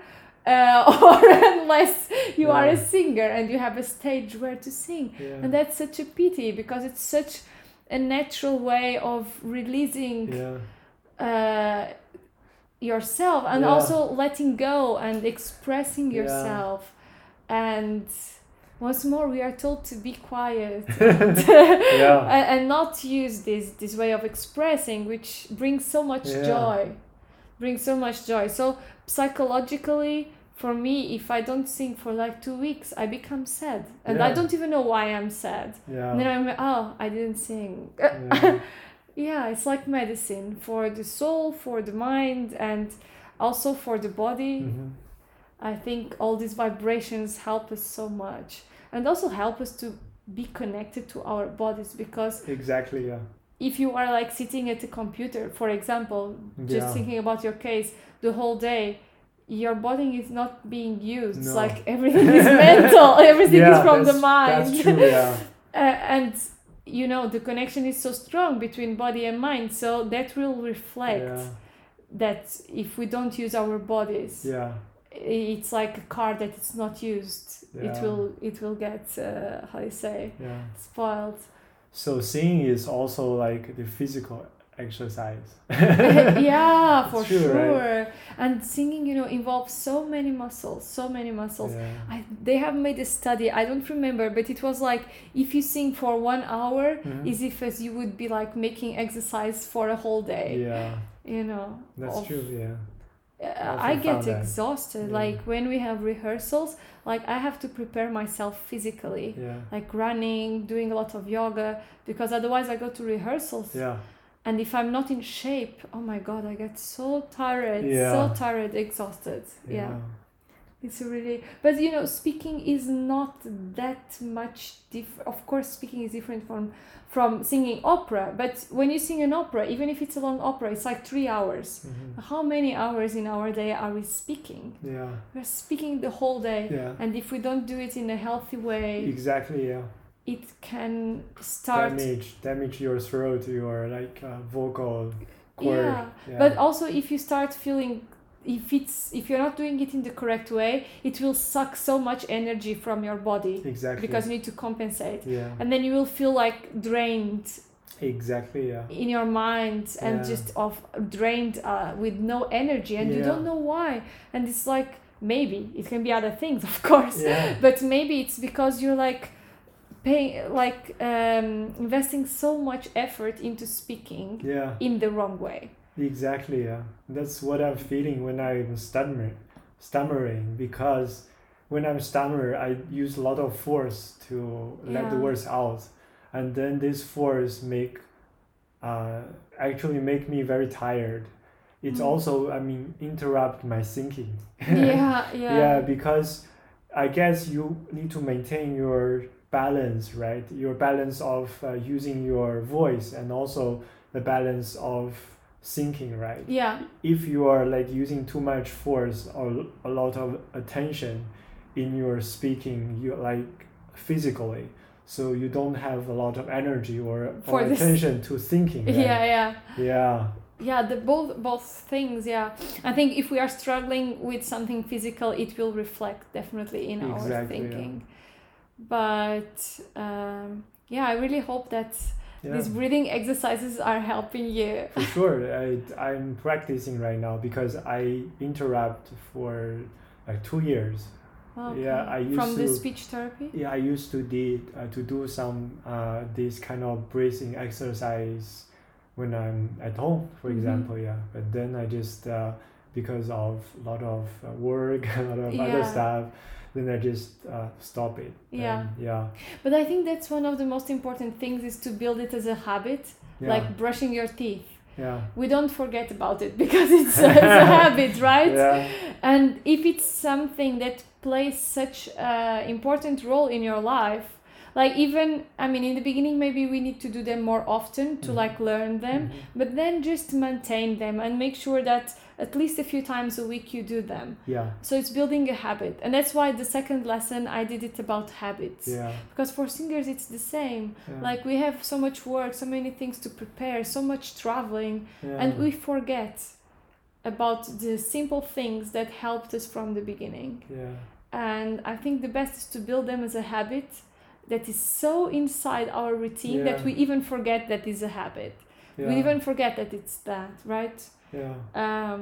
or unless you are a singer and you have a stage where to sing. Yeah. And that's such a pity because it's such a natural way of releasing yourself and also letting go and expressing yourself. And once more, we are told to be quiet and not use this way of expressing, which brings so much joy. So psychologically, for me, if I don't sing for like 2 weeks, I become sad. And I don't even know why I'm sad. Yeah. And then I'm like, I didn't sing. Yeah. It's like medicine for the soul, for the mind, and also for the body. Mm-hmm. I think all these vibrations help us so much and also help us to be connected to our bodies because if you are like sitting at a computer, for example, just thinking about your case the whole day, your body is not being used. No. Like everything is mental, everything is from the mind. That's true, and you know the connection is so strong between body and mind, so that will reflect that if we don't use our bodies. Yeah. It's like a car that it's not used. Yeah. It will get spoiled. So singing is also like the physical exercise. Yeah, for sure. Right? And singing, you know, involves so many muscles. Yeah. They have made a study. I don't remember, but it was like if you sing for 1 hour, is if as you would be like making exercise for a whole day. Yeah. You know. That's true. Yeah. I get exhausted like when we have rehearsals, like I have to prepare myself physically, like running, doing a lot of yoga, because otherwise I go to rehearsals and if I'm not in shape, oh my god, I get so tired, exhausted. It's really, but you know, speaking is not that much different. Of course, speaking is different from singing opera. But when you sing an opera, even if it's a long opera, it's like 3 hours. Mm-hmm. How many hours in our day are we speaking? Yeah, we're speaking the whole day. Yeah. And if we don't do it in a healthy way, exactly. Yeah, it can start damage your throat, your like vocal cord. Yeah, but also if you start feeling. If you're not doing it in the correct way, it will suck so much energy from your body. Exactly. Because you need to compensate. Yeah. And then you will feel like drained Exactly, yeah. In your mind and just drained with no energy, and you don't know why. And it's like, maybe it can be other things, of course, but maybe it's because you're like paying, like investing so much effort into speaking in the wrong way. Exactly, yeah. That's what I'm feeling when I'm stammering, because when I'm stammering, I use a lot of force to let the words out. And then this force actually make me very tired. It's also, interrupt my thinking. Because I guess you need to maintain your balance, right? Your balance of using your voice and also the balance of thinking, right? Yeah. If you are like using too much force or a lot of attention in your speaking, you like physically. So you don't have a lot of energy or attention to thinking. Right? Yeah, the both things, I think if we are struggling with something physical, it will reflect definitely in our thinking. Yeah. But I really hope that these breathing exercises are helping you. For sure. I'm practicing right now because I interrupt for like 2 years. Okay. Yeah, I used from the speech therapy. Yeah, I used to do some this kind of breathing exercise when I'm at home, for example. Yeah, but then I just because of a lot of work, a lot of other stuff, then I just stop it. But I think that's one of the most important things is to build it as a habit, like brushing your teeth. Yeah. We don't forget about it because it's a habit, right? Yeah. And if it's something that plays such an important role in your life, like even, in the beginning, maybe we need to do them more often to like learn them, but then just maintain them and make sure that at least a few times a week you do them. Yeah. So it's building a habit. And that's why the second lesson I did it about habits. Yeah. Because for singers, it's the same. Yeah. Like we have so much work, so many things to prepare, so much traveling, and we forget about the simple things that helped us from the beginning. Yeah. And I think the best is to build them as a habit that is so inside our routine that we even forget that is a habit. Yeah. We even forget that it's that, right? Yeah.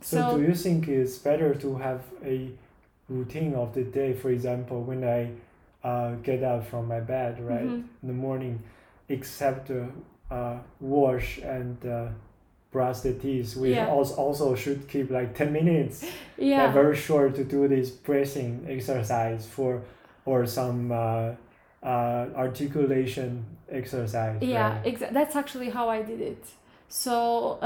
So do you think it's better to have a routine of the day? For example, when I get up from my bed, right, in the morning, except wash and brush the teeth, we also should keep like 10 minutes, like very short, to do this breathing exercise or some articulation exercise. Yeah, right? That's actually how I did it. So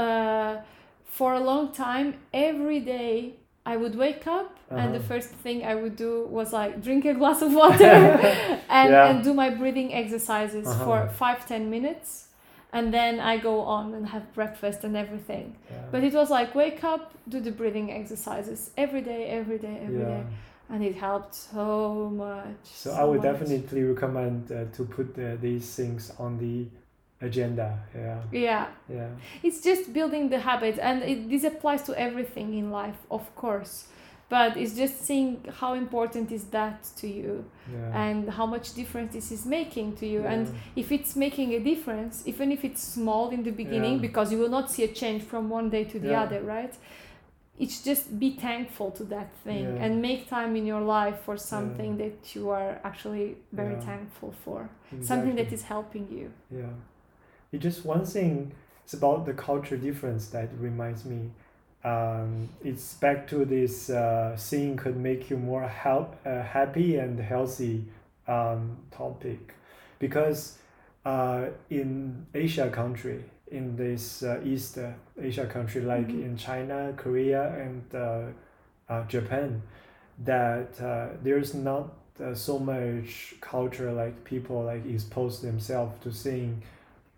for a long time, every day I would wake up and the first thing I would do was like drink a glass of water and do my breathing exercises for 5-10 minutes. And then I go on and have breakfast and everything. Yeah. But it was like wake up, do the breathing exercises every day. And it helped so much. So I would definitely recommend to put these things on the agenda. Yeah. It's just building the habit, and this applies to everything in life, of course. But it's just seeing how important is that to you, and how much difference this is making to you. Yeah. And if it's making a difference, even if it's small in the beginning, because you will not see a change from one day to the other, right? It's just be thankful to that thing and make time in your life for something that you are actually very thankful for. Exactly. Something that is helping you. Yeah. It's just one thing. It's about the culture difference that reminds me. It's back to this thing could make you more happy and healthy topic. Because in Asia country, in this East Asia country, like in China, Korea, and Japan, that there's not so much culture like people like expose themselves to sing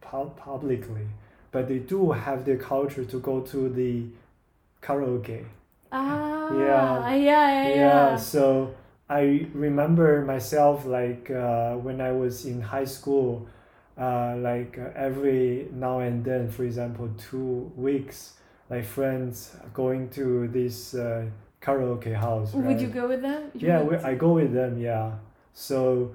publicly, but they do have the culture to go to the karaoke. So I remember myself like when I was in high school, every now and then, for example, 2 weeks, like friends going to this karaoke house. Right? Would you go with them? I go with them. Yeah. So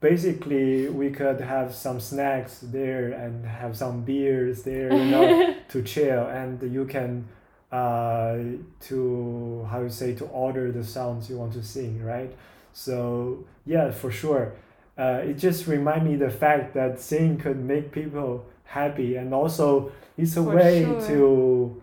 basically we could have some snacks there and have some beers there, you know, to chill. And you can to order the sounds you want to sing, right? So yeah, for sure. It just reminds me the fact that singing could make people happy, and also it's a way to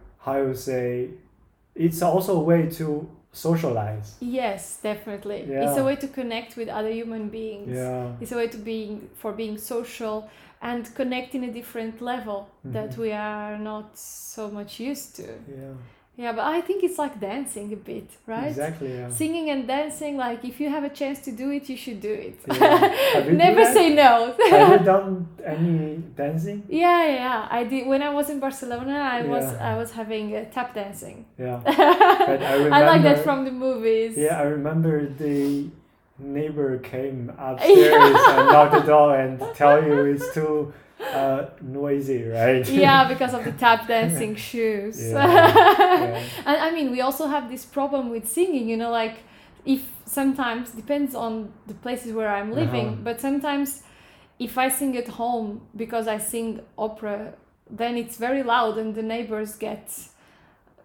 it's also a way to socialize. Yes, definitely. Yeah. It's a way to connect with other human beings. Yeah. It's a way to being social and connect in a different level that we are not so much used to. Yeah. Yeah, but I think it's like dancing a bit, right? Exactly, yeah. Singing and dancing, like if you have a chance to do it, you should do it. Yeah. Never say no. Have you done any dancing? Yeah. I did. When I was in Barcelona, I was having tap dancing. Yeah. But I like that from the movies. Yeah, I remember the neighbor came upstairs and knocked the door and tell you it's too... noisy, right? Yeah, because of the tap dancing shoes. Yeah. And I mean, we also have this problem with singing, you know, like if sometimes depends on the places where I'm living, but sometimes if I sing at home, because I sing opera, then it's very loud and the neighbors get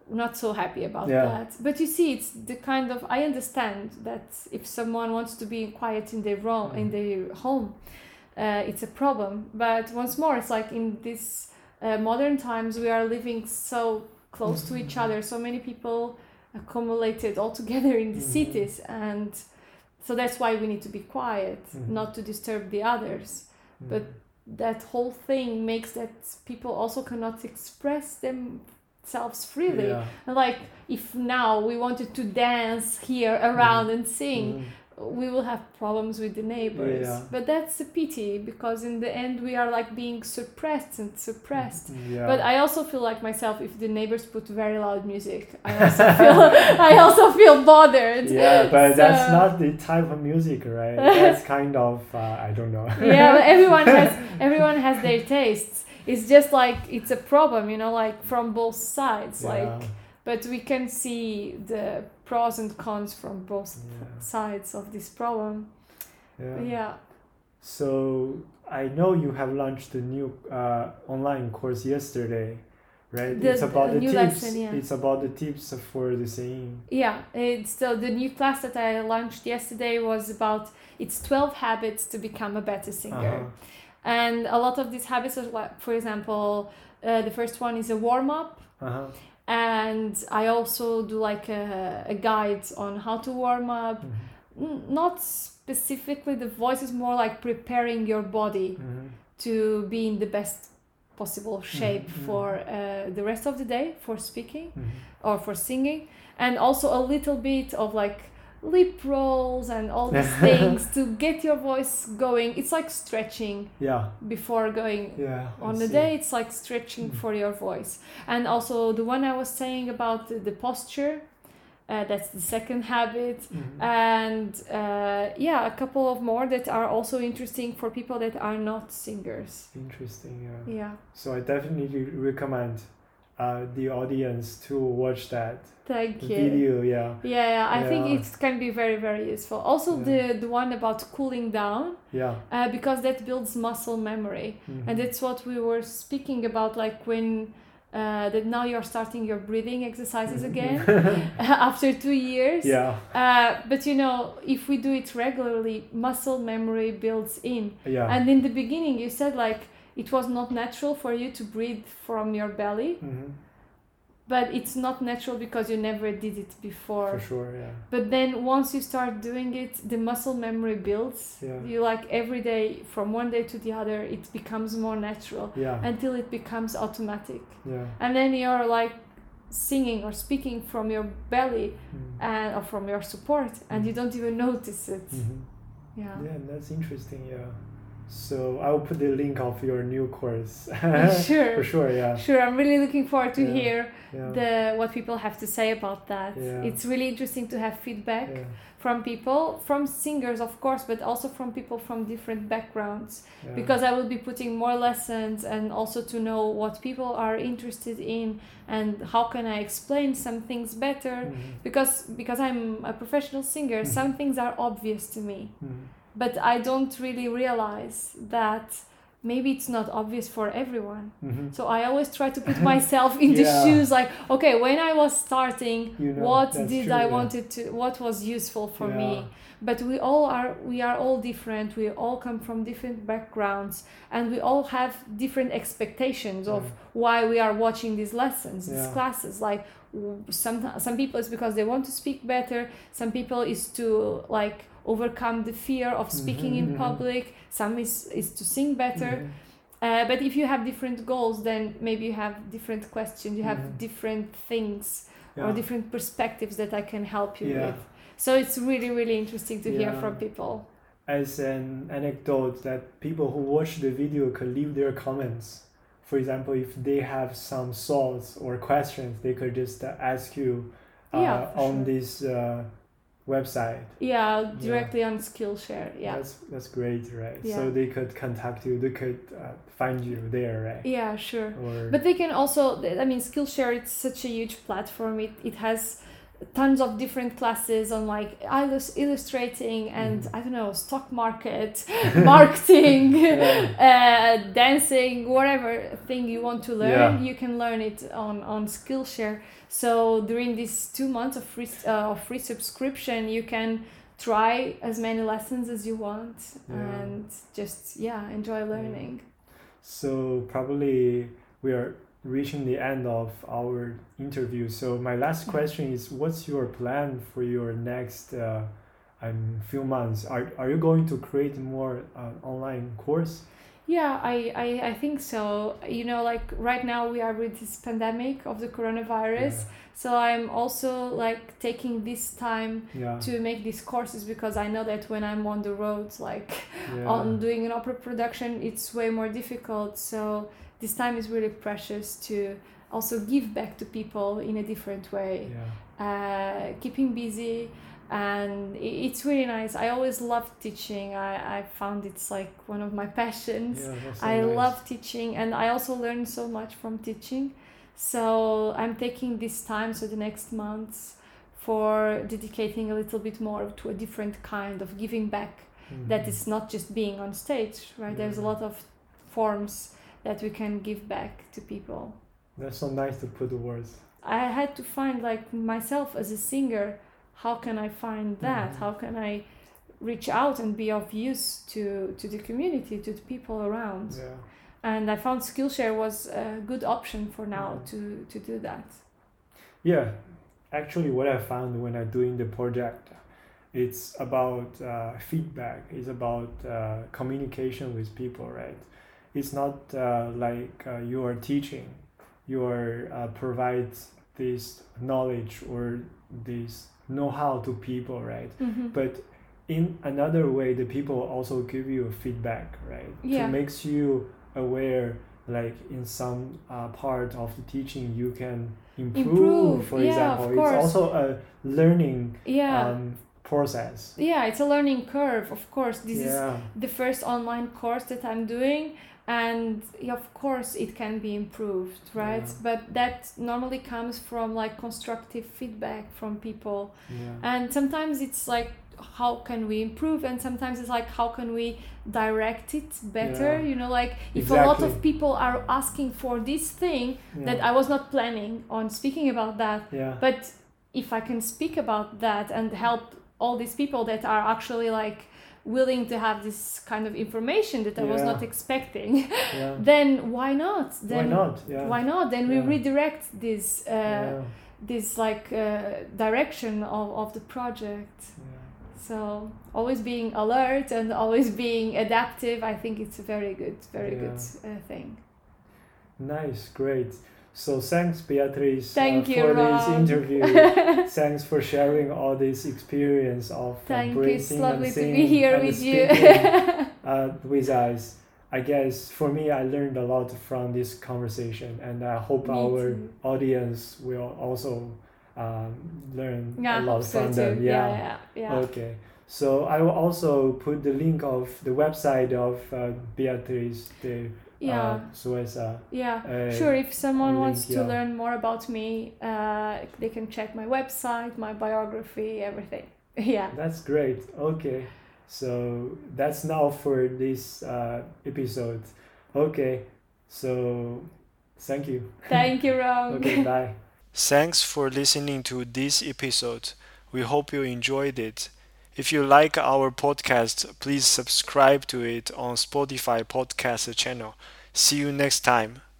not so happy about that. But you see, it's the kind of, I understand that if someone wants to be quiet in their room, in their home, it's a problem. But once more, it's like in these modern times, we are living so close to each other. So many people accumulated all together in the cities. And so that's why we need to be quiet, not to disturb the others. But that whole thing makes that people also cannot express themselves freely. Yeah. Like if now we wanted to dance here around and sing, we will have problems with the neighbors, but that's a pity, because in the end we are like being suppressed. Yeah. But I also feel like myself, if the neighbors put very loud music, I also feel bothered. Yeah, but that's not the type of music, right? That's kind of I don't know. Yeah, but everyone has their tastes. It's just like it's a problem, you know, like from both sides, like. But we can see the pros and cons from both sides of this problem. Yeah. So I know you have launched a new online course yesterday, right? It's about the tips. Lesson, yeah. It's about the tips for the singing. Yeah. So the new class that I launched yesterday was about 12 habits to become a better singer, and a lot of these habits are like, for example, the first one is a warm up. And I also do like a guide on how to warm up, not specifically the voice, is more like preparing your body to be in the best possible shape for the rest of the day, for speaking or for singing, and also a little bit of like lip rolls and all these things to get your voice going. It's like stretching before going on the day. It's like stretching for your voice. And also the one I was saying about the posture, that's the second habit. And a couple of more that are also interesting for people that are not singers. Interesting. Yeah. So I definitely recommend the audience to watch that. Thank you. Video, I think it can be very, very useful. Also, the one about cooling down, because that builds muscle memory, and that's what we were speaking about. Like when that now you're starting your breathing exercises again after 2 years. Yeah. But you know, if we do it regularly, muscle memory builds in. Yeah. And in the beginning, you said like, it was not natural for you to breathe from your belly, but it's not natural because you never did it before. For sure, yeah. But then once you start doing it, the muscle memory builds. Yeah. You like every day, from one day to the other, it becomes more natural until it becomes automatic. Yeah. And then you're like singing or speaking from your belly and or from your support, and you don't even notice it. Yeah, that's interesting, So I'll put the link of your new course. Sure. For sure, yeah. Sure, I'm really looking forward to hear what people have to say about that. Yeah. It's really interesting to have feedback from people, from singers, of course, but also from people from different backgrounds, because I will be putting more lessons, and also to know what people are interested in and how can I explain some things better, because I'm a professional singer, some things are obvious to me. but I don't really realize that maybe it's not obvious for everyone. Mm-hmm. So I always try to put myself in the shoes, like, okay, when I was starting, what did I wanted to, what was useful for me? But we are all different. We all come from different backgrounds, and we all have different expectations of why we are watching these lessons, these classes. Like some people, it's because they want to speak better. Some people is to like overcome the fear of speaking in public. Some is to sing better. But if you have different goals, then maybe you have different questions. You have different things or different perspectives that I can help you with. So it's really, really interesting to hear from people. As an anecdote, that people who watch the video could leave their comments. For example, if they have some thoughts or questions, they could just ask you on this website. Yeah, directly on Skillshare. Yeah, that's great, right? Yeah. So they could contact you. They could find you there, right? Yeah, sure. But they can also. I mean, Skillshare. It's such a huge platform. It has tons of different classes on like illustrating and I don't know, stock market, marketing, dancing, whatever thing you want to learn, you can learn it on Skillshare. So during these 2 months of free subscription, you can try as many lessons as you want and just enjoy learning. So probably we are reaching the end of our interview, so my last question is, what's your plan for your next few months? Are you going to create more online course? I think so. You know, like right now we are with this pandemic of the coronavirus, so I'm also like taking this time to make these courses, because I know that when I'm on the road, like on doing an opera production, it's way more difficult. So this time is really precious to also give back to people in a different way, keeping busy, and it's really nice. I always loved teaching. I found it's like one of my passions. Love teaching, and I also learn so much from teaching. So I'm taking this time, so the next months, for dedicating a little bit more to a different kind of giving back, that is not just being on stage, right? There's a lot of forms that we can give back to people. That's so nice to put the words. I had to find like myself as a singer. How can I find that? How can I reach out and be of use to the community, to the people around? Yeah. And I found Skillshare was a good option for now to do that. Yeah, actually what I found when I'm doing the project, it's about feedback. It's about communication with people, right? It's not like you are teaching, you are provide this knowledge or this know-how to people, right? But in another way, the people also give you feedback, right? To makes you aware, like in some part of the teaching you can improve. For example, it's also a learning process. It's a learning curve, of course. This is the first online course that I'm doing, and of course it can be improved, right? But that normally comes from like constructive feedback from people, and sometimes it's like, how can we improve? And sometimes it's like, how can we direct it better? You know, like if a lot of people are asking for this thing that I was not planning on speaking about that, but if I can speak about that and help all these people that are actually like willing to have this kind of information that I was not expecting, then why not? Then we redirect this this like direction of the project. So always being alert and always being adaptive, I think it's a very good thing. Nice, great. So thanks, Beatriz, for Rob. This interview. Thanks for sharing all this experience of breathing and singing and speaking with us. I guess for me, I learned a lot from this conversation, and I hope our audience will also learn a lot from them. Okay. So I will also put the link of the website of Beatriz de Sousa. Sure, if someone wants to learn more about me, they can check my website, my biography, everything. That's great. Okay, So that's now for this episode. Okay, so thank you. Thank you, Rob. Okay, bye. Thanks for listening to this episode. We hope you enjoyed it. If you like our podcast, please subscribe to it on Spotify podcast channel. See you next time.